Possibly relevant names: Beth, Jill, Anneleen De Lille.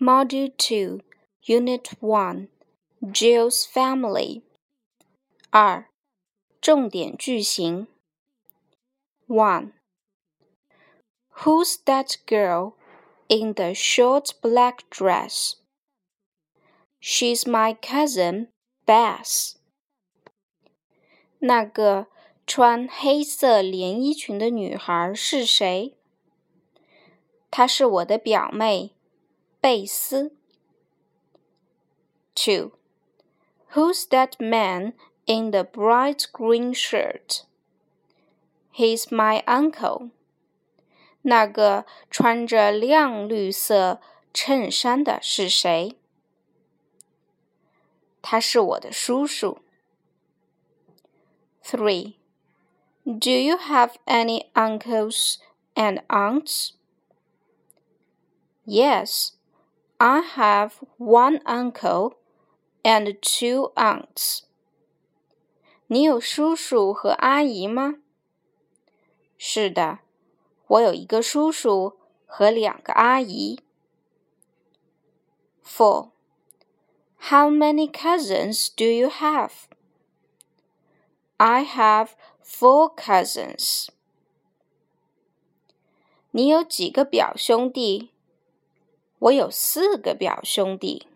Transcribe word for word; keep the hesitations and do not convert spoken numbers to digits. Module two, Unit one, Jill's Family. two. 重点句型 one. Who's that girl in the short black dress? She's my cousin, Beth. 那个穿黑色连衣裙的女孩是谁？她是我的表妹。贝斯。two. Who's that man in the bright green shirt? He's my uncle. 那个穿着亮绿色衬衫的是谁？他是我的叔叔。three. Do you have any uncles and aunts? Yes.I have one uncle and two aunts. 你有叔叔和阿姨吗？是的，我有一个叔叔和两个阿姨。four. How many cousins do you have? I have four cousins. 你有几个表兄弟？我有四个表兄弟。